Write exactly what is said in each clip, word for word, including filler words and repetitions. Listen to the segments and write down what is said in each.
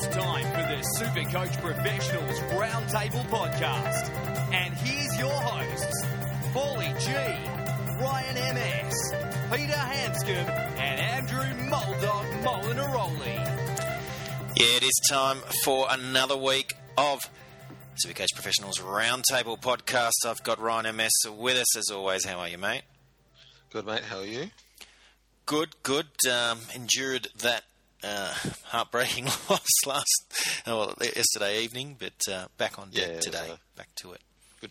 It's time for the Supercoach Professionals Roundtable Podcast. And here's your hosts, Paulie G, Ryan M S, Peter Hanscom, and Andrew Muldoon-Molinaroli. Yeah, it is time for another week of Supercoach Professionals Roundtable Podcast. I've got Ryan M S with us as always. How are you, mate? Good, mate. How are you? Good, good. Um, endured that Uh, heartbreaking loss last well yesterday evening, but uh, back on deck yeah, today. A, back to it. Good,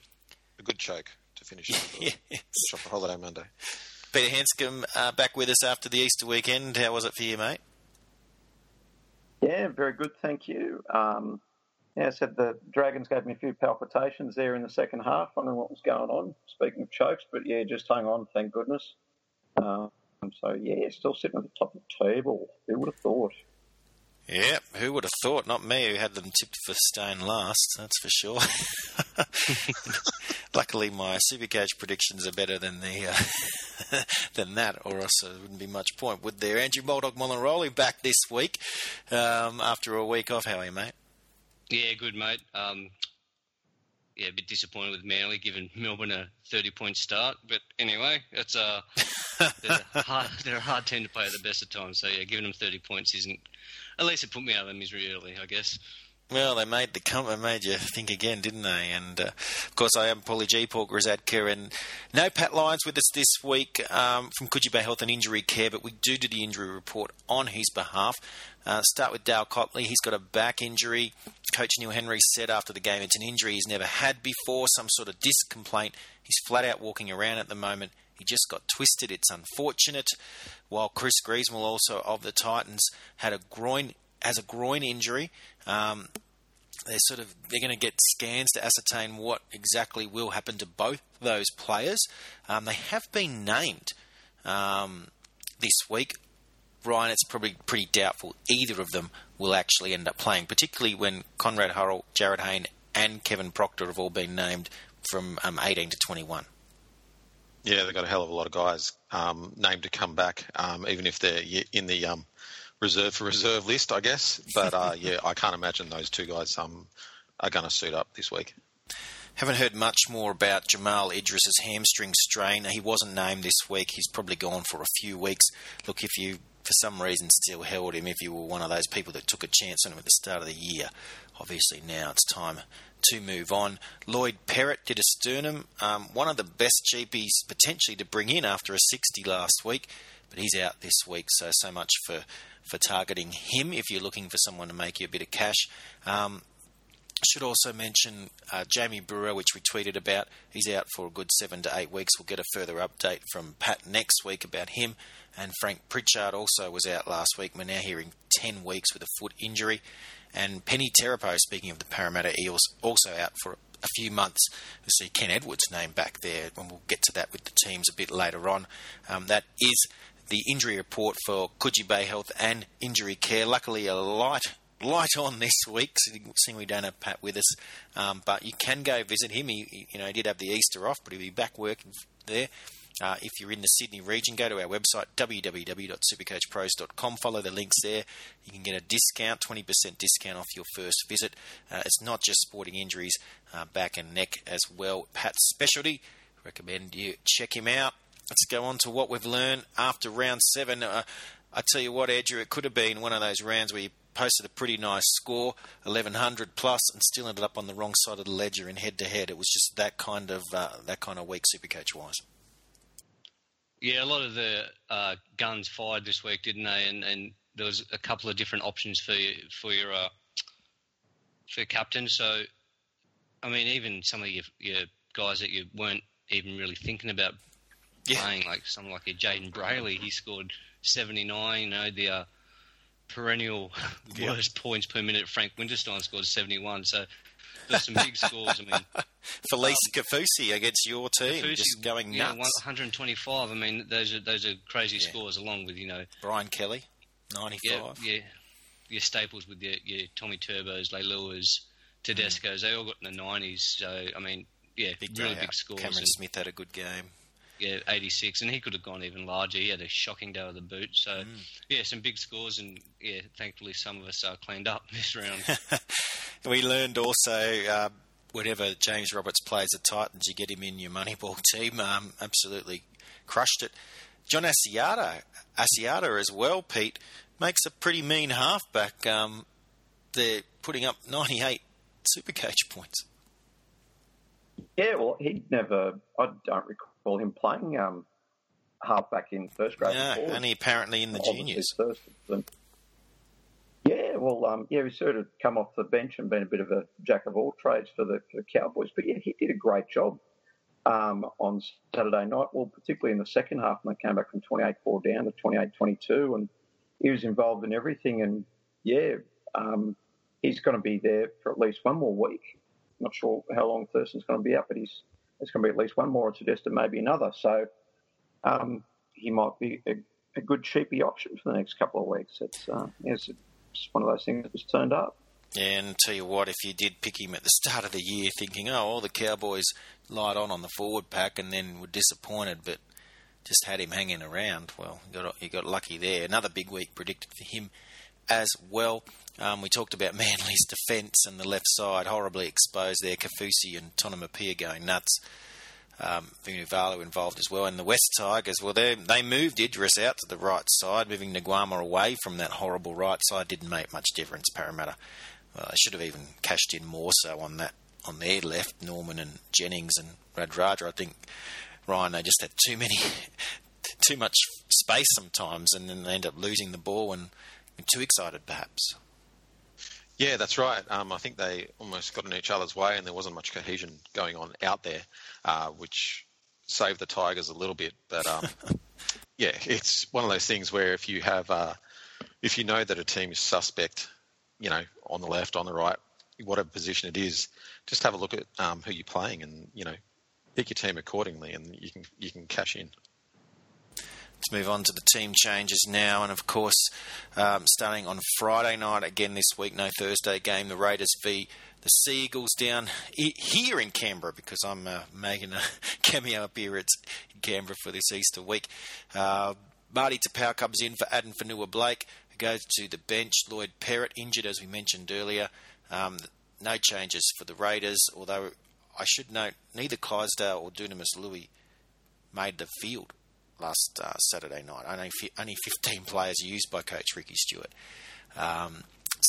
a good choke to finish. Yes. Finish off a holiday Monday. Peter Hanscom, uh, back with us after the Easter weekend. How was it for you, mate? Yeah, very good, thank you. Um, yeah, I said the Dragons gave me a few palpitations there in the second half, wondering what was going on. Speaking of chokes, but yeah, just hung on, thank goodness. Uh, So, yeah, still sitting at the top of the table. Who would have thought? Yeah, who would have thought? Not me, who had them tipped for staying last, that's for sure. Luckily, my Supercoach predictions are better than the uh, than that, or else there wouldn't be much point, would there? Andrew Muldoon-Molinaroli back this week um, after a week off. How are you, mate? Yeah, good, mate. Um, yeah, a bit disappointed with Manly, giving Melbourne a thirty-point start. But anyway, it's a... Uh, they're, a hard, they're a hard team to play at the best of times, so yeah, giving them thirty points isn't. At least it put me out of their misery early, I guess. Well, they made the com- they made you think again, didn't they? And uh, of course, I am Paulie G, Paul Grzadka, and no Pat Lyons with us this week um, from Coogee Bay Health and Injury Care, but we do do the injury report on his behalf. Uh, start with Dal Cotley. He's got a back injury. Coach Neil Henry said after the game, it's an injury he's never had before, some sort of disc complaint. He's flat out walking around at the moment. He just got twisted. It's unfortunate. While Chris Griezmann, also of the Titans, had a groin has a groin injury. Um, they're sort of they're going to get scans to ascertain what exactly will happen to both those players. Um, they have been named um, this week. Ryan, it's probably pretty doubtful either of them will actually end up playing, particularly when Conrad Hurrell, Jarrod Hayne, and Kevin Proctor have all been named from um, eighteen to twenty-one. Yeah, they've got a hell of a lot of guys um, named to come back, um, even if they're in the um, reserve for reserve list, I guess. But, uh, yeah, I can't imagine those two guys um, are going to suit up this week. Haven't heard much more about Jamal Idris' hamstring strain. He wasn't named this week. He's probably gone for a few weeks. Look, if you, for some reason, still held him, if you were one of those people that took a chance on him at the start of the year, obviously now it's time to move on. Lloyd Perrett did a sternum, um, one of the best G Ps potentially to bring in after a sixty last week, but he's out this week, so so much for, for targeting him if you're looking for someone to make you a bit of cash. Um, should also mention uh, Jamie Brewer, which we tweeted about. He's out for a good seven to eight weeks. We'll get a further update from Pat next week about him. And Frank Pritchard also was out last week. We're now hearing ten weeks with a foot injury. And Penny Terrapo, speaking of the Parramatta Eels, also out for a few months. We'll see Ken Edwards' name back there, and we'll get to that with the teams a bit later on. Um, that is the injury report for Coogee Bay Health and Injury Care. Luckily, a light light on this week, seeing we don't have Pat with us. Um, but you can go visit him. He, you know, he did have the Easter off, but he'll be back working there. Uh, if you're in the Sydney region, go to our website, w w w dot supercoach pros dot com. Follow the links there. You can get a discount, twenty percent discount off your first visit. Uh, it's not just sporting injuries, uh, back and neck as well. Pat's specialty. Recommend you check him out. Let's go on to what we've learned after round seven. Uh, I tell you what, Andrew, it could have been one of those rounds where you posted a pretty nice score, eleven hundred plus, and still ended up on the wrong side of the ledger in head-to-head. It was just that kind of, uh, that kind of week, Supercoach-wise. Yeah, a lot of the uh, guns fired this week, didn't they? And, and there was a couple of different options for you, for your uh, for your captain. So, I mean, even some of your, your guys that you weren't even really thinking about yeah. playing, like someone like a Jayden Brailey, he scored seventy-nine. You know, the uh, perennial yeah. worst points per minute. Frank Winterstein scored seventy-one. So there's some big scores. I mean, Felice Kaufusi um, against your team, Kaufusi, just going nuts. Yeah, one hundred twenty-five. I mean, those are those are crazy yeah. scores. Along with, you know, Brian Kelly, ninety-five. Yeah, yeah. Your staples with your, your Tommy Turbos, Laylows, Tedescos. Mm. They all got in the nineties. So I mean, yeah, big really big out. Scores. Cameron and, Smith had a good game. yeah, eighty-six, and he could have gone even larger. He had a shocking day with the boot. So, mm. yeah, some big scores, and, yeah, thankfully some of us are cleaned up this round. We learned also, uh, whenever James Roberts plays the Titans, you get him in your Moneyball team. Um, absolutely crushed it. John Asiata, Asiata as well, Pete, makes a pretty mean halfback. Um, they're putting up ninety-eight Supercoach points. Yeah, well, he'd never... I don't recall him playing um, halfback in first grade. No, before. Only apparently in the Obviously juniors. First, yeah, well, um, yeah, he's sort of come off the bench and been a bit of a jack-of-all-trades for the, for the Cowboys. But, yeah, he did a great job um, on Saturday night, well, particularly in the second half when they came back from twenty-eight four down to twenty-eight twenty-two, and he was involved in everything. And, yeah, um, he's going to be there for at least one more week. Not sure how long Thurston's going to be out, but he's it's going to be at least one more at Tedesco, maybe another. So um, he might be a, a good cheapy option for the next couple of weeks. It's, uh, it's one of those things that just turned up. Yeah, and I'll tell you what, if you did pick him at the start of the year thinking, oh, all the Cowboys lied on on the forward pack and then were disappointed but just had him hanging around, well, you got, you got lucky there. Another big week predicted for him as well. Um, we talked about Manly's defence and the left side horribly exposed there. Kaufusi and Tonomapia going nuts. Um, Vunivalu involved as well. And the West Tigers, well, they they moved Idris out to the right side, moving Nguama away from that horrible right side. Didn't make much difference, Parramatta. Well, they should have even cashed in more so on that on their left, Norman and Jennings and Radradra. I think, Ryan, they just had too many, too much space sometimes, and then they end up losing the ball and too excited, perhaps. Yeah, that's right. Um, I think they almost got in each other's way and there wasn't much cohesion going on out there, uh, which saved the Tigers a little bit. But, um, yeah, it's one of those things where if you have, uh, if you know that a team is suspect, you know, on the left, on the right, whatever position it is, just have a look at um, who you're playing and, you know, pick your team accordingly and you can you can cash in. Let's move on to the team changes now. And, of course, um, starting on Friday night again this week, no Thursday game, the Raiders v the Seagulls down here in Canberra because I'm uh, making a cameo up here at Canberra for this Easter week. Uh, Marty Tapau comes in for Adam Fanua-Blake, who goes to the bench. Lloyd Perrett, injured, as we mentioned earlier. Um, no changes for the Raiders, although I should note neither Clydesdale or Dunamis Louis made the field last uh, Saturday night. Only only fifteen players used by Coach Ricky Stewart. Um,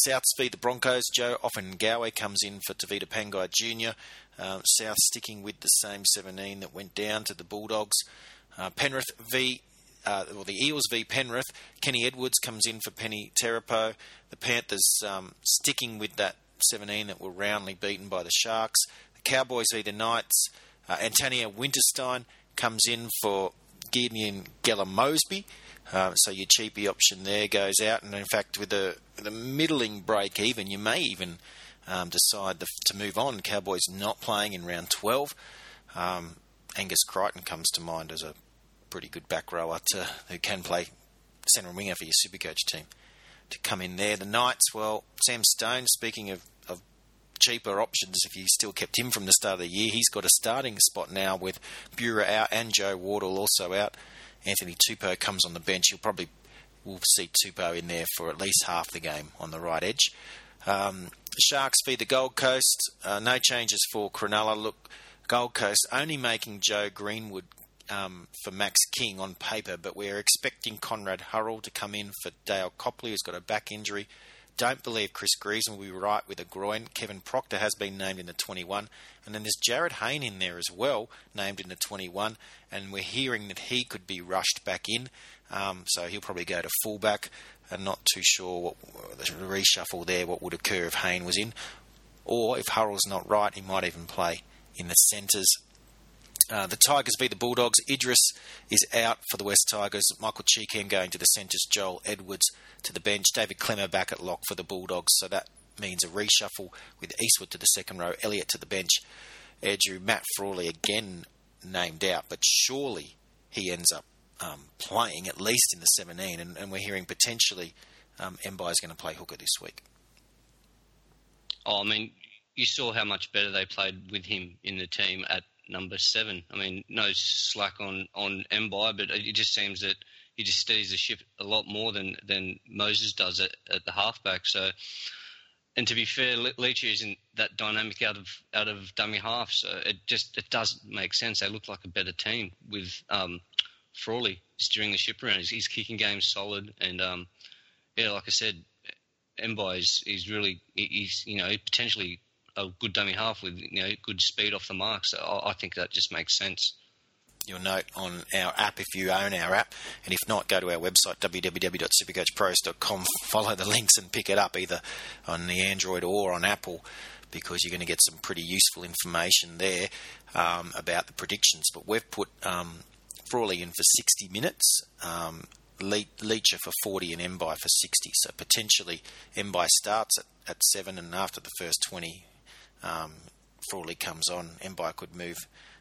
Souths v the Broncos. Joe Offengawe comes in for Tavita Pangai Junior Uh, South sticking with the same seventeen that went down to the Bulldogs. Uh, Penrith v... Uh, well, the Eels v Penrith. Kenny Edwards comes in for Penny Terrapo. The Panthers um, sticking with that seventeen that were roundly beaten by the Sharks. The Cowboys v the Knights. Uh, Antonia Winterstein comes in for Gideon Geller-Mosby, uh, so your cheapy option there goes out, and in fact with the the middling break even, you may even um, decide the, to move on. Cowboys not playing in round twelve. Um, Angus Crichton comes to mind as a pretty good back rower to, who can play centre and winger for your Supercoach team to come in there. The Knights, well, Sam Stone, speaking of, of cheaper options, if you still kept him from the start of the year, he's got a starting spot now with Brewer out and Joe Wardle also out. Anthony Tupou comes on the bench. You'll probably will see Tupou in there for at least half the game on the right edge. Um, Sharks v the Gold Coast. Uh, no changes for Cronulla. Look, Gold Coast only making Joe Greenwood um, for Max King on paper, but we're expecting Conrad Hurrell to come in for Dal Cotley, who's got a back injury. Don't believe Chris Griezmann will be right with a groin. Kevin Proctor has been named in the twenty-one. And then there's Jarrod Hayne in there as well, named in the twenty-one. And we're hearing that he could be rushed back in. Um, so he'll probably go to fullback. I'm not too sure what the reshuffle there, what would occur if Hayne was in. Or if Hurrell's not right, he might even play in the centres. Uh, the Tigers beat the Bulldogs. Idris is out for the West Tigers. Michael Cheekham going to the centres. Joel Edwards to the bench. David Clemmer back at lock for the Bulldogs. So that means a reshuffle with Eastwood to the second row. Elliott to the bench. Andrew Matt Frawley again named out. But surely he ends up um, playing at least in the seventeen. And, and we're hearing potentially um, Mbye is going to play hooker this week. Oh, I mean, you saw how much better they played with him in the team at number seven. I mean, no slack on, on Mbye, but it just seems that he just steadies the ship a lot more than, than Moses does at, at the halfback. So, and to be fair, Leach isn't that dynamic out of out of dummy half. So it just it doesn't make sense. They look like a better team with um, Frawley steering the ship around. He's, he's kicking games solid, and um, yeah, like I said, Mbye is he's really he's you know potentially a good dummy half with you know good speed off the mark. So I, I think that just makes sense. You'll note on our app if you own our app, and if not, go to our website w w w dot supercoachpros dot com, follow the links and pick it up either on the Android or on Apple, because you're going to get some pretty useful information there um, about the predictions. But we've put um, Frawley in for sixty minutes, um, Le- Leacher for forty, and Mbye for sixty. So potentially Mbye starts at, at seven, and after the first twenty, um, Frawley comes on. Mbye could move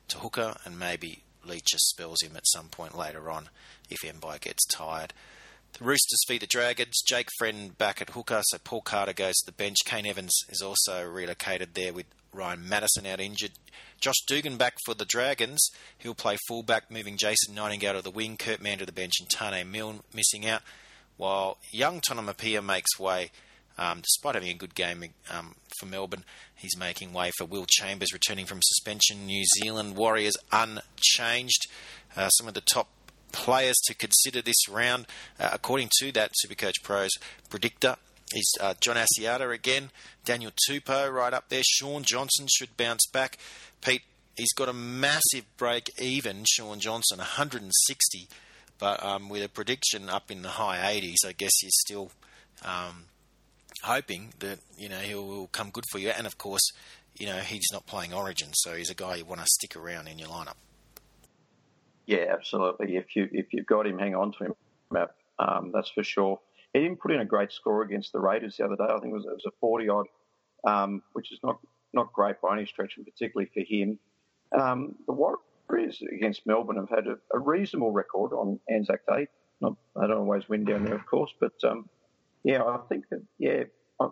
to hooker, and maybe Leach spells him at some point later on if Mbye gets tired. The Roosters feed the Dragons. Jake Friend back at hooker, so Paul Carter goes to the bench. Kane Evans is also relocated there with Ryan Madison out injured. Josh Dugan back for the Dragons. He'll play fullback, moving Jason Nightingale to the wing, Kurt Mann to the bench, and Tane Milne missing out, while young Tonomapia makes way. Um, despite having a good game um, for Melbourne, he's making way for Will Chambers, returning from suspension. New Zealand Warriors unchanged. Uh, some of the top players to consider this round, uh, according to that Supercoach Pros predictor, is uh, John Asiata again, Daniel Tupou right up there. Sean Johnson should bounce back. Pete, he's got a massive break even, Sean Johnson, one hundred sixty, but um, with a prediction up in the high eighties, I guess he's still... Um, hoping that, you know, he'll come good for you. And, of course, you know, he's not playing Origin, so he's a guy you want to stick around in your lineup. Yeah, absolutely. If, you, if you've got him, hang on to him, Matt. Um, that's for sure. He didn't put in a great score against the Raiders the other day. I think it was, it was a forty-odd, um, which is not, not great by any stretch, and particularly for him. Um, the Warriors against Melbourne have had a, a reasonable record on Anzac Day. Not, they don't always win down there, of course, but... Um, Yeah, I think that, yeah,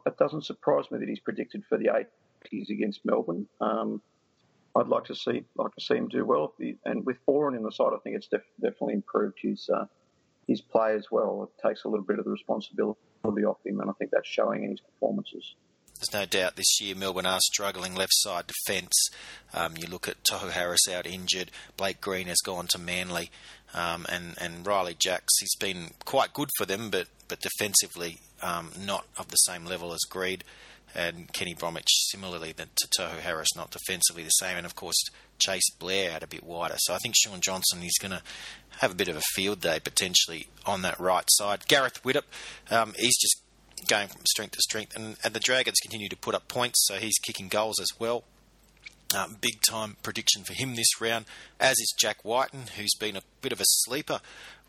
it doesn't surprise me that he's predicted for the eighties against Melbourne. Um, I'd like to see like to see him do well. And with Foran in the side, I think it's def- definitely improved his uh, his play as well. It takes a little bit of the responsibility off him, and I think that's showing in his performances. There's no doubt this year Melbourne are struggling left side defence. Um, you look at Tohu Harris out injured. Blake Green has gone to Manly. Um, and, and Riley Jacks, he's been quite good for them, but, but defensively um, not of the same level as Greed. And Kenny Bromwich, similarly to Tohu Harris, not defensively the same. And, of course, Chase Blair out a bit wider. So I think Sean Johnson is going to have a bit of a field day potentially on that right side. Gareth Widdop, um, he's just... going from strength to strength, and, and the Dragons continue to put up points, so he's kicking goals as well. Um, big time prediction for him this round, as is Jack Whiten, who's been a bit of a sleeper,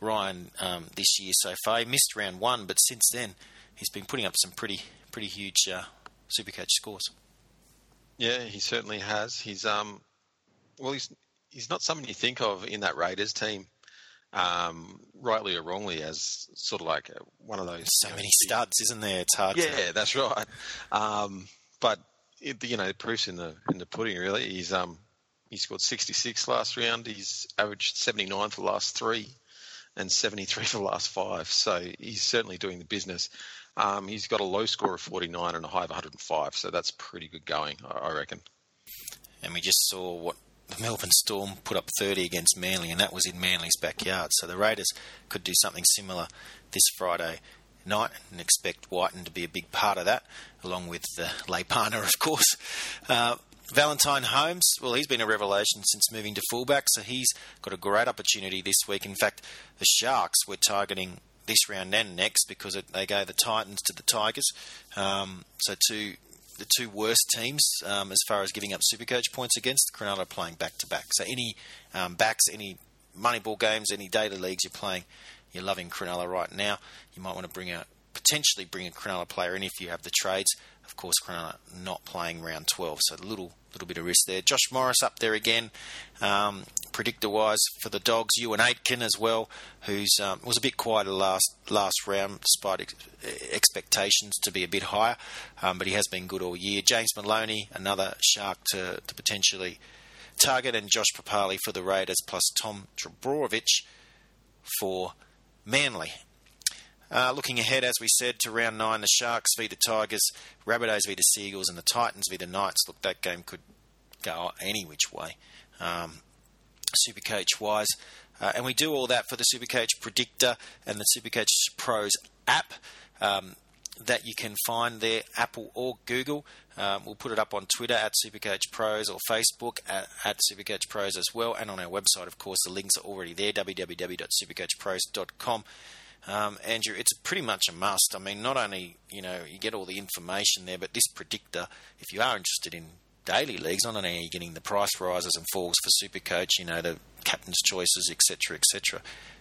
Ryan, um, this year so far. He missed round one, but since then he's been putting up some pretty pretty huge uh, Supercoach scores. Yeah, he certainly has. He's um, well, he's he's not someone you think of in that Raiders team. Um, rightly or wrongly, as sort of like one of those... So many studs, isn't there? It's hard yeah, to... Yeah, that's right. Um, but, it, you know, the proof's in the in the pudding, really. He's um, he scored sixty-six last round. He's averaged seventy-nine for the last three and seventy-three for the last five. So he's certainly doing the business. Um, he's got a low score of forty-nine and a high of one hundred five, so that's pretty good going, I, I reckon. And we just saw what... the Melbourne Storm put up thirty against Manly, and that was in Manly's backyard. So the Raiders could do something similar this Friday night, and expect Whiten to be a big part of that, along with uh, Leipana, of course. Uh, Valentine Holmes, well, he's been a revelation since moving to fullback, so he's got a great opportunity this week. In fact, the Sharks were targeting this round and next, because it, they gave the Titans to the Tigers. Um, so two... the two worst teams um, as far as giving up Supercoach points against, Cronulla playing back-to-back. So any um, backs, any Moneyball games, any daily leagues you're playing, you're loving Cronulla right now. You might want to bring a potentially bring a Cronulla player in if you have the trades. Of course, Cronulla not playing round twelve, so a little, little bit of risk there. Josh Morris up there again, um, predictor-wise for the Dogs. Ewan Aitken as well, who um, was a bit quieter last last round, despite ex- expectations to be a bit higher, um, but he has been good all year. James Maloney, another Shark to, to potentially Target and Josh Papali for the Raiders, plus Tom Trbojevic for Manly. Uh, looking ahead, as we said, to round nine, the Sharks v the Tigers, Rabbitohs v the Seagulls, and the Titans v the Knights. Look, that game could go any which way, um, Supercoach-wise. Uh, and we do all that for the Supercoach Predictor and the Supercoach Pros app um, that you can find there, Apple or Google. Um, we'll put it up on Twitter at Supercoach Pros, or Facebook at, at Supercoach Pros as well. And on our website, of course, the links are already there, w w w dot supercoach pros dot com. Um, Andrew, it's pretty much a must. I mean, not only, you know, you get all the information there, but this predictor, if you are interested in daily leagues, not only are you getting the price rises and falls for Supercoach, you know, the captain's choices, et cetera, et cetera,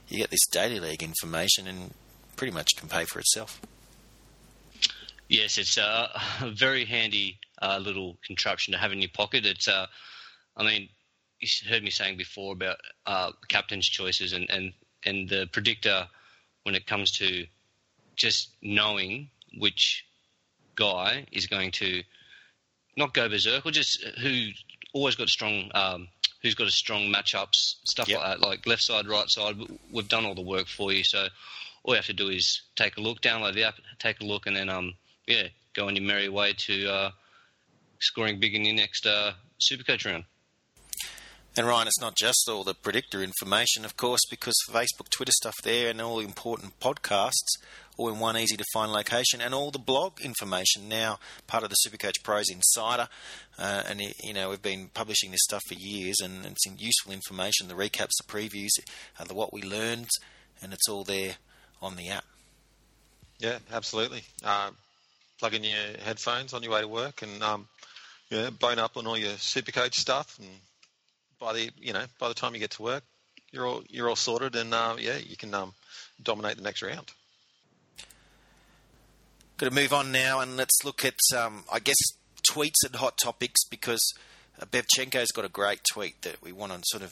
you get this daily league information and pretty much can pay for itself. Yes, it's a very handy uh, little contraption to have in your pocket. It's, uh, I mean, you heard me saying before about uh, captain's choices and, and, and the predictor. When it comes to just knowing which guy is going to not go berserk, or just who always got strong, um, who's got a strong matchups, stuff yep. like that, like left side, right side. We've done all the work for you, so all you have to do is take a look, download the app, take a look, and then um, yeah, go on your merry way to uh, scoring big in your next uh, Supercoach round. And Ryan, it's not just all the predictor information, of course, because Facebook, Twitter stuff there, and all the important podcasts, all in one easy-to-find location, and all the blog information now, part of the Supercoach Pros Insider. Uh, and, it, you know, we've been publishing this stuff for years, and it's useful information, the recaps, the previews, uh, the what we learned, and it's all there on the app. Yeah, absolutely. Uh, plug in your headphones on your way to work and, um, yeah, bone up on all your Supercoach stuff and... By the you know, by the time you get to work, you're all you're all sorted, and uh, yeah, you can um, dominate the next round. Got to move on now, and let's look at um, I guess tweets and hot topics, because uh, Bevchenko's got a great tweet that we want to sort of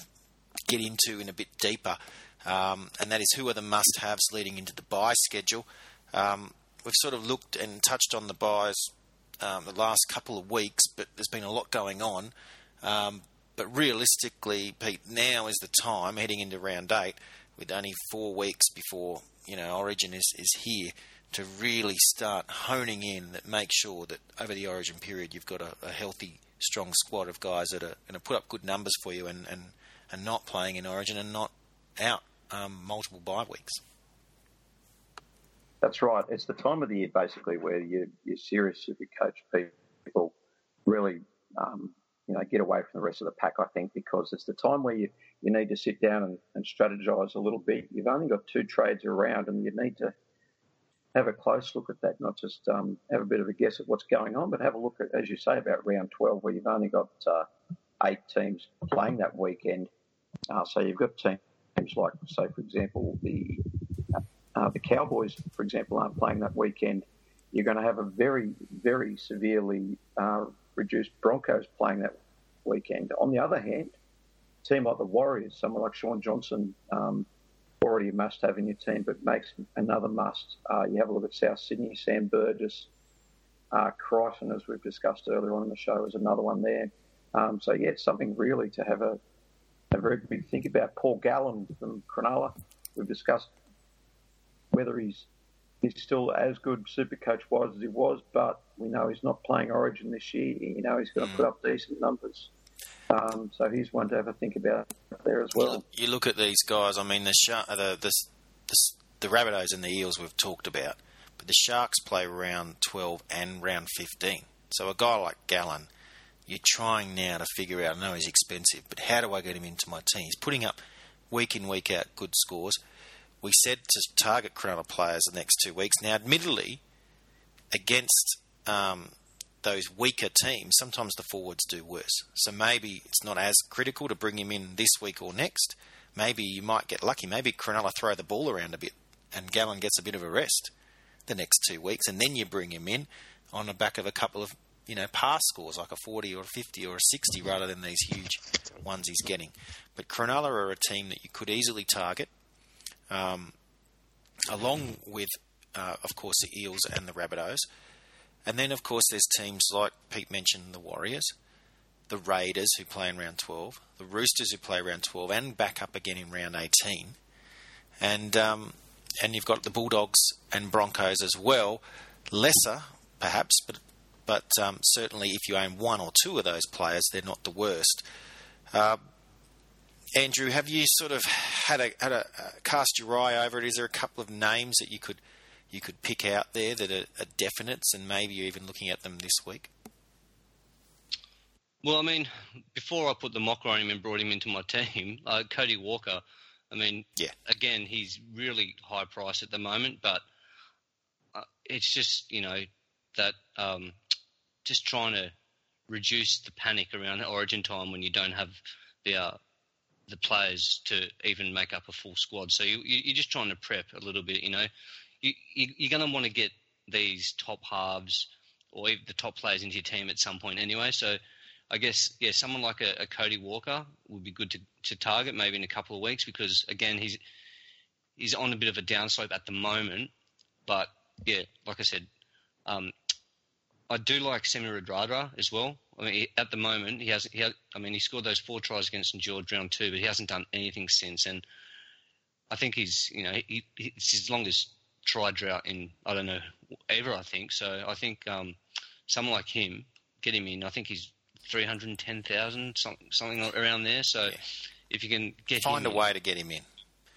get into in a bit deeper, um, and that is who are the must-haves leading into the bye schedule. Um, we've sort of looked and touched on the buys um, the last couple of weeks, but there's been a lot going on. Um, But realistically, Pete, now is the time, heading into round eight, with only four weeks before, you know, Origin is, is here, to really start honing in that make sure that over the Origin period you've got a, a healthy, strong squad of guys that are going to put up good numbers for you and, and, and not playing in Origin and not out um, multiple bye weeks. That's right. It's the time of the year, basically, where you, you're serious if you coach people really... Um, you know, get away from the rest of the pack, I think, because it's the time where you, you need to sit down and, and strategise a little bit. You've only got two trades around and you need to have a close look at that, not just um, have a bit of a guess at what's going on, but have a look at, as you say, about round twelve, where you've only got uh, eight teams playing that weekend. Uh, so you've got teams like, say, for example, the uh, the Cowboys, for example, aren't playing that weekend. You're going to have a very, very severely... Uh, reduced Broncos playing that weekend. On the other hand, a team like the Warriors, someone like Sean Johnson, um, already a must-have in your team, but makes another must. Uh, you have a look at South Sydney, Sam Burgess, uh, Crichton, as we've discussed earlier on in the show, is another one there. Um, so, yeah, it's something really to have a, a very big think about. Paul Gallen from Cronulla, we've discussed whether he's He's still as good Supercoach-wise as he was, but we know he's not playing Origin this year. You know, he's going to mm. put up decent numbers. Um, so he's one to have a think about there as well. You look at these guys. I mean, the Shar- the, the, the, the Rabbitohs and the Eels we've talked about, but the Sharks play round twelve and round fifteen. So a guy like Gallen, you're trying now to figure out, I know he's expensive, but how do I get him into my team? He's putting up week in, week out good scores. We said to target Cronulla players the next two weeks. Now, admittedly, against um, those weaker teams, sometimes the forwards do worse. So maybe it's not as critical to bring him in this week or next. Maybe you might get lucky. Maybe Cronulla throw the ball around a bit and Gallen gets a bit of a rest the next two weeks, and then you bring him in on the back of a couple of, you know, pass scores, like a forty or a fifty or a sixty, rather than these huge ones he's getting. But Cronulla are a team that you could easily target, Um, along with, uh, of course, the Eels and the Rabbitohs. And then, of course, there's teams like Pete mentioned, the Warriors, the Raiders, who play in round twelve, the Roosters, who play round twelve, and back up again in round eighteen. And um, and you've got the Bulldogs and Broncos as well. Lesser, perhaps, but but um, certainly if you own one or two of those players, they're not the worst. Uh, Andrew, have you sort of had a had a uh, cast your eye over it? Is there a couple of names that you could you could pick out there that are, are definites, and maybe you're even looking at them this week? Well, I mean, before I put the mocker on him and brought him into my team, uh, Cody Walker, I mean, yeah. again, he's really high price at the moment, but uh, it's just, you know, that um, just trying to reduce the panic around origin time when you don't have the uh, the players to even make up a full squad. So you, you're just trying to prep a little bit, you know. You, you, you're going to want to get these top halves or even the top players into your team at some point anyway, so... I guess, yeah, someone like a, a Cody Walker would be good to, to target maybe in a couple of weeks because, again, he's he's on a bit of a downslope at the moment. But, yeah, like I said, um, I do like Semi Radradra as well. I mean, he, at the moment, he hasn't. He has, I mean, he scored those four tries against St George round two, but he hasn't done anything since. And I think he's, you know, he, he, it's his longest try drought in, I don't know, ever, I think. So I think um, someone like him, get him in. I think he's three hundred ten thousand, something around there. So yeah. if you can get find him Find a way in, to get him in.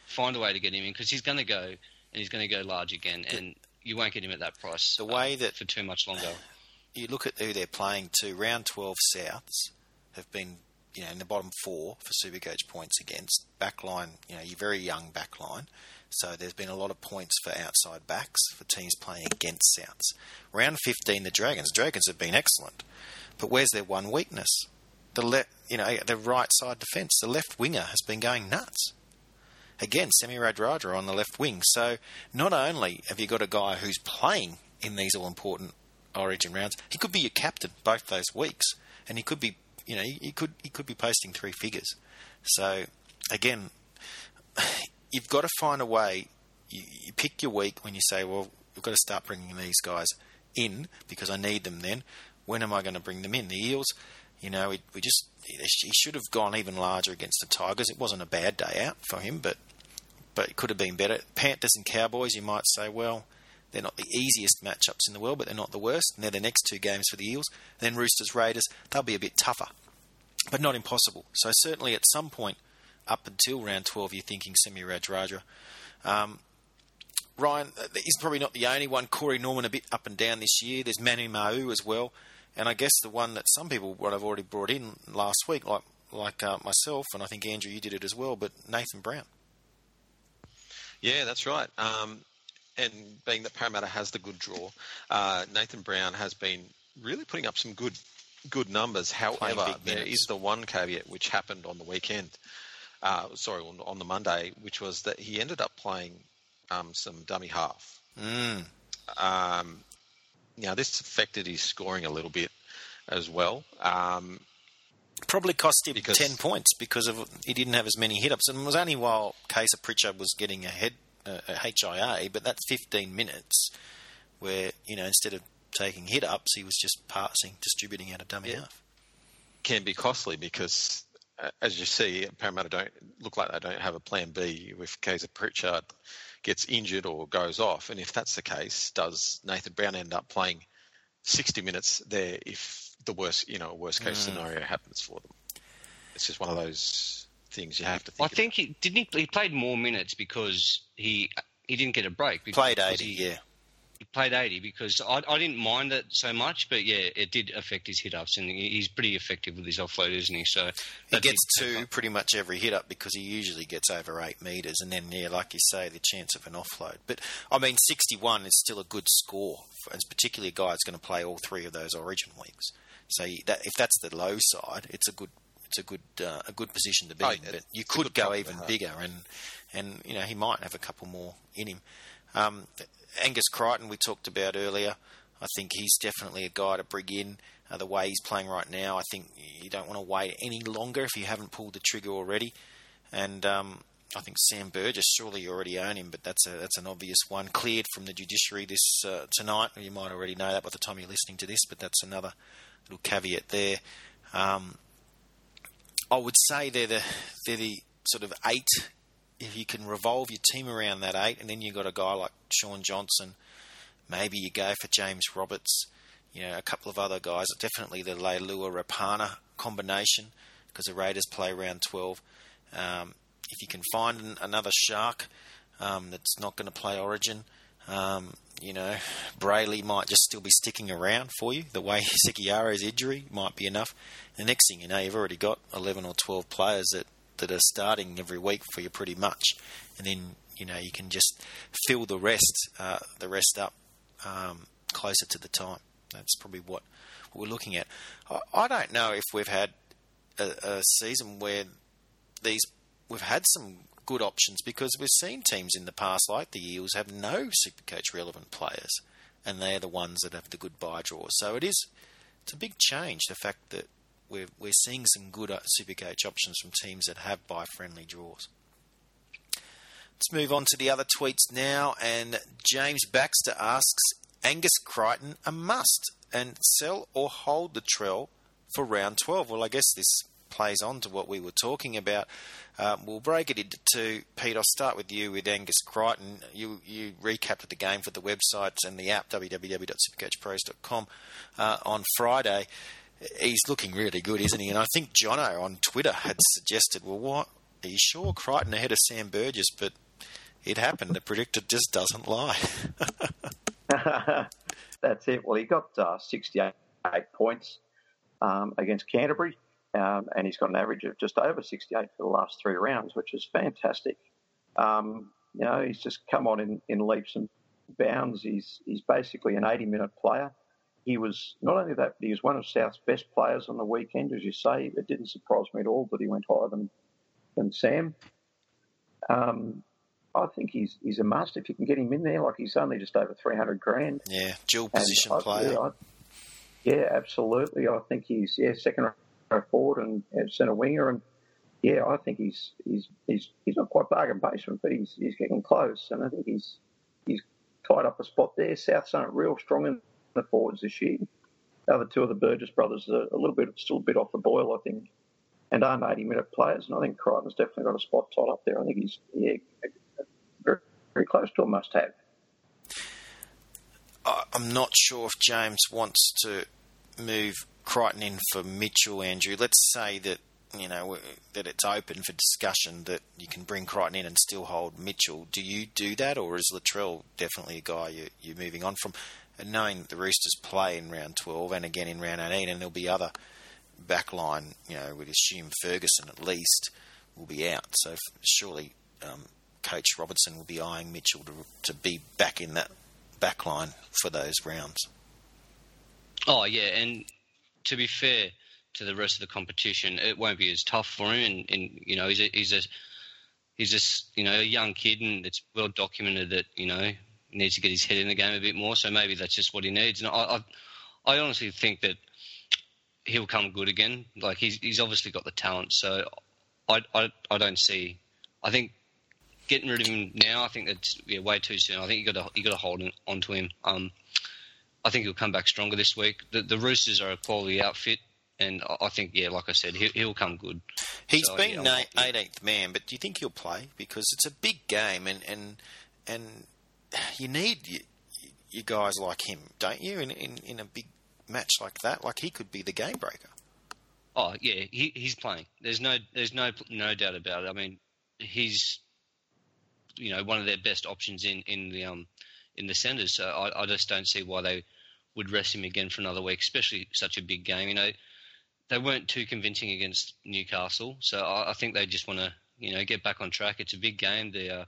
Find a way to get him in because he's going to go and he's going to go large again the, and you won't get him at that price the way uh, that for too much longer. You look at who they're playing to. Round twelve Souths have been, you know, in the bottom four for Supercoach points against. Backline, you know, you're very young backline. So there's been a lot of points for outside backs for teams playing against Souths. Round fifteen, the Dragons. Dragons have been excellent. But where's their one weakness? The le- you know, the right side defence. The left winger has been going nuts. Again, Semi Radradra on the left wing. So not only have you got a guy who's playing in these all-important origin rounds, he could be your captain both those weeks, and he could be, you know, he could he could be posting three figures. So again, you've got to find a way. You, you pick your week when you say, well, we've got to start bringing these guys in because I need them then. When am I going to bring them in? The Eels, you know, we, we just he should have gone even larger against the Tigers. It wasn't a bad day out for him, but but it could have been better. Panthers and Cowboys, you might say, well, they're not the easiest matchups in the world, but they're not the worst. And they're the next two games for the Eels. Then Roosters, Raiders, they'll be a bit tougher, but not impossible. So certainly at some point up until round twelve, you're thinking Semi Radradra. Um Ryan, he's probably not the only one. Corey Norman a bit up and down this year. There's Manu Ma'u as well. And I guess the one that some people what I've already brought in last week, like like uh, myself, and I think Andrew, you did it as well, but Nathan Brown. Yeah, that's right. Um, and being that Parramatta has the good draw, uh, Nathan Brown has been really putting up some good good numbers. However, there is the one caveat which happened on the weekend. Uh, sorry, on, on the Monday, which was that he ended up playing um, some dummy half. Mm. Um. Now, this affected his scoring a little bit as well. Um, Probably cost him because, ten points because of he didn't have as many hit-ups. And it was only while Kayser Pritchard was getting a, head, a, a H I A, but that's fifteen minutes where, you know, instead of taking hit-ups, he was just passing, distributing out of dummy yeah. half. Can be costly because, uh, as you see, Parramatta don't look like they don't have a plan B with Kayser Pritchard gets injured or goes off. And if that's the case, does Nathan Brown end up playing sixty minutes there if the worst, you know, worst case mm. scenario happens for them? It's just one of those things you have to think I about. think he didn't he, he played more minutes because he he didn't get a break. Played eighty, he, yeah. He played eighty because I, I didn't mind it so much, but yeah, it did affect his hit-ups and he's pretty effective with his offload, isn't he? So he gets two pretty much every hit-up because he usually gets over eight metres and then, yeah, like you say, the chance of an offload. But, I mean, sixty-one is still a good score, for, and particularly a guy that's going to play all three of those origin weeks. So that, if that's the low side, it's a good it's a good, uh, a good position to be oh, in. But you could go even bigger and, and, you know, he might have a couple more in him. Um, Angus Crichton we talked about earlier. I think he's definitely a guy to bring in. Uh, the way he's playing right now, I think you don't want to wait any longer if you haven't pulled the trigger already. And um, I think Sam Burgess, surely you already own him, but that's a, that's an obvious one. Cleared from the judiciary this uh, tonight. You might already know that by the time you're listening to this, but that's another little caveat there. Um, I would say they're the, they're the sort of eight. If you can revolve your team around that eight, and then you've got a guy like Sean Johnson, maybe you go for James Roberts, you know, a couple of other guys. Definitely the Leilua-Rapana combination, because the Raiders play round twelve. Um, if you can find an, another shark um, that's not going to play Origin, um, you know, Brailey might just still be sticking around for you. The way Sekiaro's injury might be enough. The next thing you know, you've already got eleven or twelve players that that are starting every week for you pretty much, and then you know you can just fill the rest uh, the rest up um, closer to the time. That's probably what, what we're looking at. I, I don't know if we've had a, a season where these we've had some good options, because we've seen teams in the past like the Eels have no Supercoach relevant players, and they're the ones that have the good buy draws. So it is it's a big change, the fact that We're, we're seeing some good Supercoach options from teams that have buy-friendly draws. Let's move on to the other tweets now. And James Baxter asks, Angus Crichton a must, and sell or hold the Trell for round twelve? Well, I guess this plays on to what we were talking about. Um, we'll break it into two. Pete, I'll start with you with Angus Crichton. You you recapped the game for the websites and the app, w w w dot supercoach pros dot com, uh, on Friday. He's looking really good, isn't he? And I think Jono on Twitter had suggested, well, what? Are you sure Crichton ahead of Sam Burgess? But it happened. The predictor just doesn't lie. That's it. Well, he got uh, sixty-eight points um, against Canterbury, um, and he's got an average of just over sixty-eight for the last three rounds, which is fantastic. Um, you know, he's just come on in, in leaps and bounds. He's, he's basically an eighty-minute player. He was not only that, but he was one of South's best players on the weekend, as you say. It didn't surprise me at all that he went higher than than Sam. Um, I think he's he's a must if you can get him in there. Like, he's only just over three hundred grand. Yeah, dual position I, player. Yeah, I, yeah, absolutely. I think he's yeah second row forward and, and centre winger, and yeah, I think he's he's he's he's not quite bargain basement, but he's he's getting close, and I think he's he's tied up a spot there. South's aren't real strong in the forwards this year. The other two of the Burgess brothers are a little bit, still a bit off the boil, I think, and aren't eighty-minute players. And I think Crichton's definitely got a spot tied up there. I think he's yeah, very, very close to a must-have. I'm not sure if James wants to move Crichton in for Mitchell, Andrew. Let's say that you know that it's open for discussion that you can bring Crichton in and still hold Mitchell. Do you do that, or is Latrell definitely a guy you, you're moving on from? And knowing that the Roosters play in round twelve and again in round eighteen, and there'll be other backline, you know, we'd assume Ferguson at least will be out. So surely um, Coach Robertson will be eyeing Mitchell to, to be back in that backline for those rounds. Oh, yeah, and to be fair to the rest of the competition, it won't be as tough for him. And, and you know, he's a, he's a he's a, you know, a young kid, and it's well documented that, you know, he needs to get his head in the game a bit more, so maybe that's just what he needs. And I, I, I honestly think that he'll come good again. Like, he's he's obviously got the talent, so I, I, I don't see. I think getting rid of him now, I think that's yeah, way too soon. I think you got to you got to hold on to him. Um, I think he'll come back stronger this week. The, the Roosters are a quality outfit, and I think yeah, like I said, he, he'll come good. He's so, been yeah, eighteenth yeah. man, but do you think he'll play? Because it's a big game, and and and. You need you, you guys like him, don't you? In, in in a big match like that, like he could be the game breaker. Oh yeah, he, he's playing. There's no there's no no doubt about it. I mean, he's you know one of their best options in, in the um in the centres. So I, I just don't see why they would rest him again for another week, especially such a big game. You know, they weren't too convincing against Newcastle, so I, I think they just want to you know get back on track. It's a big game. They uh,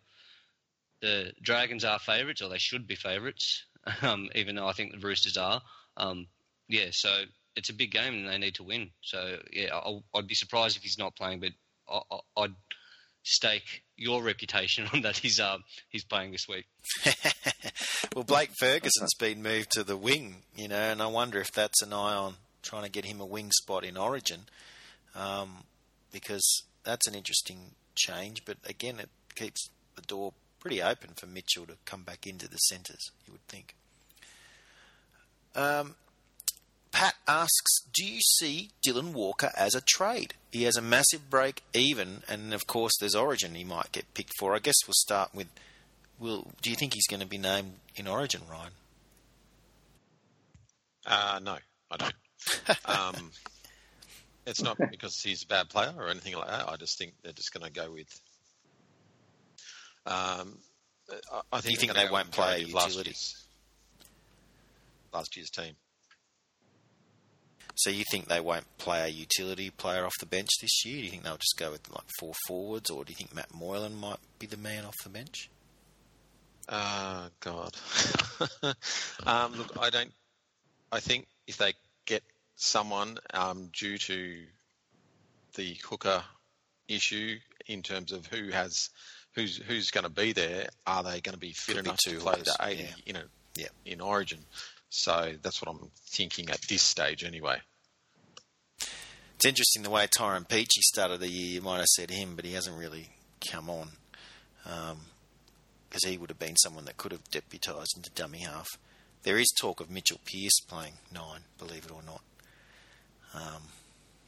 The Dragons are favourites, or they should be favourites, um, even though I think the Roosters are. Um, yeah, so it's a big game and they need to win. So, yeah, I'll, I'd be surprised if he's not playing, but I, I'd stake your reputation on that he's uh, he's playing this week. Well, Blake Ferguson's been moved to the wing, you know, and I wonder if that's an eye on trying to get him a wing spot in Origin, um, because that's an interesting change. But, again, it keeps the door pretty open for Mitchell to come back into the centres, you would think. Um, Pat asks, do you see Dylan Walker as a trade? He has a massive break even, and of course there's Origin he might get picked for. I guess we'll start with, will, do you think he's going to be named in Origin, Ryan? Uh, no, I don't. um, it's not because he's a bad player or anything like that. I just think they're just going to go with... Um, I, I think, you think they won't play last year's, last year's team. So you think they won't play a utility player off the bench this year? Do you think they'll just go with like four forwards, or do you think Matt Moylan might be the man off the bench? Oh, God. um, look, I don't... I think if they get someone um, due to the hooker issue in terms of who has... Who's who's going to be there? Are they going to be fit Could enough be to play the eighty? Yeah. You know, yeah. in Origin. So that's what I'm thinking at this stage, anyway. It's interesting the way Tyron Peachey started the year. You might have said him, but he hasn't really come on, because um, he would have been someone that could have deputised into dummy half. There is talk of Mitchell Pearce playing nine, believe it or not. Um,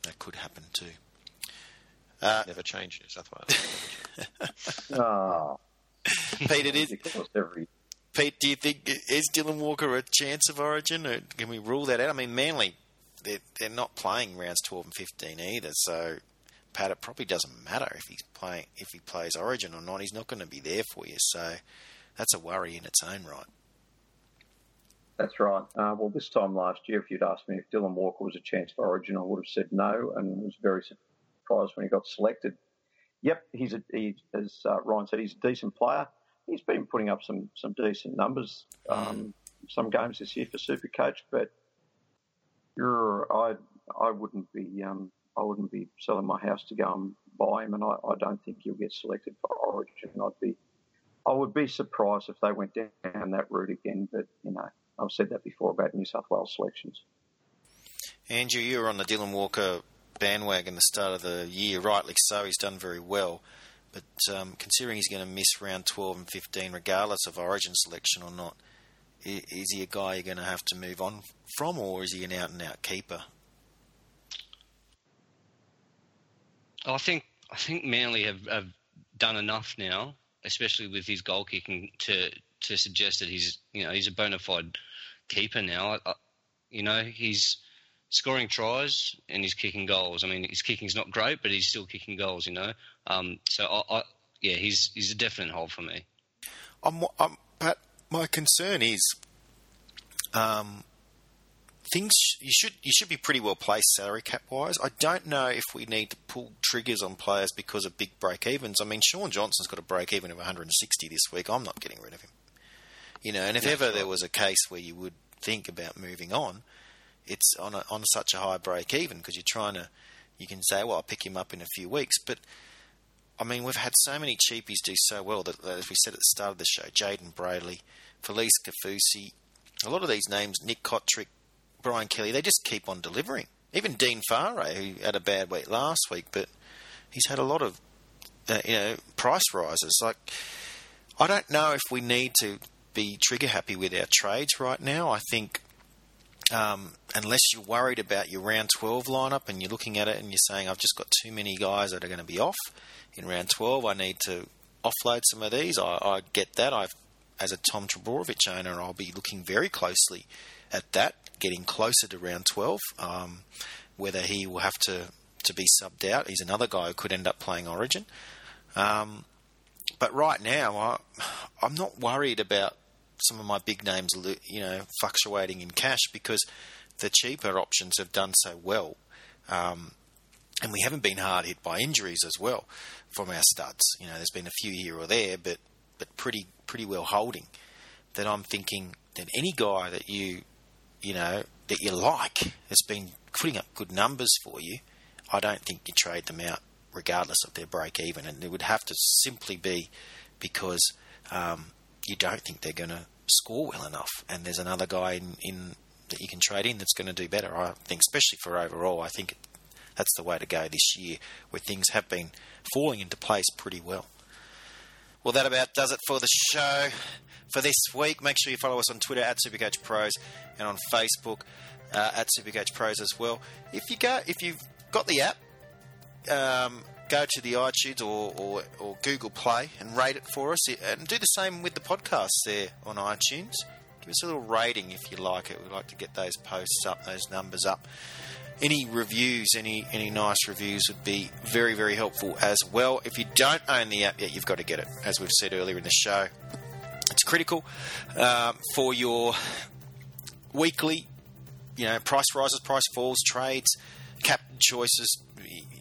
that could happen too. Uh, never changes. That's why. oh. Pete, it is. Pete, do you think is Dylan Walker a chance of Origin, or can we rule that out? I mean, Manly, they're, they're not playing rounds twelve and fifteen either. So, Pat, it probably doesn't matter if he's playing if he plays Origin or not. He's not going to be there for you. So, that's a worry in its own right. That's right. Uh, well, this time last year, if you'd asked me if Dylan Walker was a chance for Origin, I would have said no, and was very surprised when he got selected. Yep, he's a, he, as uh, Ryan said, he's a decent player. He's been putting up some some decent numbers, um, some games this year for Supercoach. But you're, I I wouldn't be um, I wouldn't be selling my house to go and buy him, and I, I don't think he'll get selected for Origin. I'd be I would be surprised if they went down that route again. But you know, I've said that before about New South Wales selections. Andrew, you were on the Dylan Walker bandwagon the start of the year, rightly so. He's done very well, but um, considering he's going to miss round twelve and fifteen regardless of Origin selection or not, is he a guy you're going to have to move on from, or is he an out and out keeper? I think I think Manly have, have done enough now, especially with his goal kicking, to to suggest that he's you know he's a bona fide keeper now. I, I, you know he's scoring tries and he's kicking goals. I mean, his kicking's not great, but he's still kicking goals, you know. Um, so, I, I, yeah, he's he's a definite hold for me. I'm, I'm, but my concern is, um, things you should you should be pretty well placed salary cap wise. I don't know if we need to pull triggers on players because of big break evens. I mean, Sean Johnson's got a break even of one hundred sixty this week. I'm not getting rid of him, you know. And if yeah, ever sure. there was a case where you would think about moving on, it's on a, on such a high break even, because you're trying to, you can say, well, I'll pick him up in a few weeks. But, I mean, we've had so many cheapies do so well that, as we said at the start of the show, Jayden Brailey, Felice Kaufusi, a lot of these names, Nick Kotrick, Brian Kelly, they just keep on delivering. Even Dean Farray, who had a bad week last week, but he's had a lot of, uh, you know, price rises. Like, I don't know if we need to be trigger happy with our trades right now. I think... Um, unless you're worried about your round twelve lineup and you're looking at it and you're saying, I've just got too many guys that are going to be off in round twelve, I need to offload some of these. I, I get that. I've, as a Tom Trbojevic owner, I'll be looking very closely at that, getting closer to round twelve, um, whether he will have to, to be subbed out. He's another guy who could end up playing Origin. Um, but right now, I, I'm not worried about some of my big names, you know, fluctuating in cash, because the cheaper options have done so well. Um, and we haven't been hard hit by injuries as well from our studs. You know, there's been a few here or there, but, but pretty, pretty well holding, that I'm thinking that any guy that you, you know, that you like has been putting up good numbers for you, I don't think you trade them out regardless of their break even. And it would have to simply be because, um, you don't think they're going to score well enough, and there's another guy in, in that you can trade in that's going to do better. I think, especially for overall, I think that's the way to go this year, where things have been falling into place pretty well. Well, that about does it for the show for this week. Make sure you follow us on Twitter at Supercoach Pros and on Facebook uh, at Supercoach Pros as well. If you go, if you've got the app, um, go to the iTunes or, or, or Google Play and rate it for us. And do the same with the podcasts there on iTunes. Give us a little rating if you like it. We'd like to get those posts up, those numbers up. Any reviews, any any nice reviews would be very, very helpful as well. If you don't own the app yet, you've got to get it, as we've said earlier in the show. It's critical um, for your weekly, you know, price rises, price falls, trades, cap choices.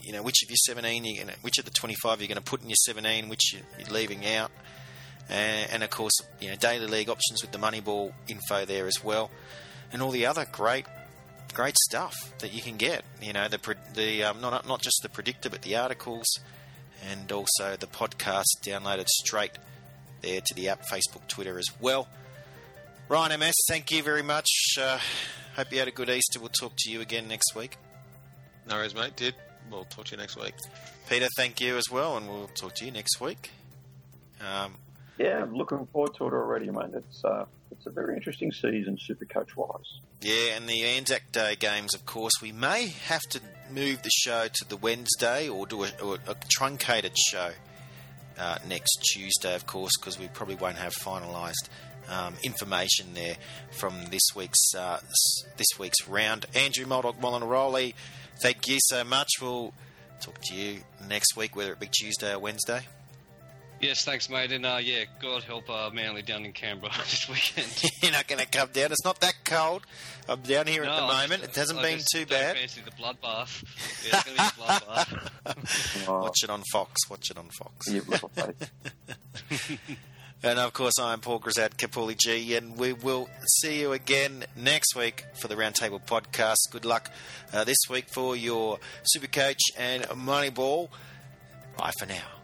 You know, which of your seventeen, you're gonna, which of the twenty-five you're going to put in your seventeen, which you're leaving out. And, and, of course, you know, daily league options with the Moneyball info there as well. And all the other great... great stuff that you can get, you know, the the um, not not just the predictor, but the articles, and also the podcast downloaded straight there to the app, Facebook, Twitter as well. Ryan M S, thank you very much. Uh, hope you had a good Easter. We'll talk to you again next week. No worries, mate. Did we'll talk to you next week. Peter, thank you as well, and we'll talk to you next week. Um, yeah, I'm looking forward to it already, mate. It's uh, it's a very interesting season, Supercoach wise. Yeah, and the Anzac Day games, of course, we may have to move the show to the Wednesday or do a, or a truncated show uh, next Tuesday, of course, because we probably won't have finalised um, information there from this week's uh, this week's round. Andrew Muldoon-Molinaroli, thank you so much. We'll talk to you next week, whether it be Tuesday or Wednesday. Yes, thanks, mate. And, uh, yeah, God help uh, Manly down in Canberra this weekend. You're not going to come down. It's not that cold. I'm down here no, at the I moment. Just, it hasn't I been too bad. I fancy the bloodbath. Yeah, it's going to be a bloodbath. Oh. Watch it on Fox. Watch it on Fox. You little face. And, of course, I'm Paul Grisad, Paulie G, and we will see you again next week for the Roundtable Podcast. Good luck uh, this week for your Supercoach and Moneyball. Bye for now.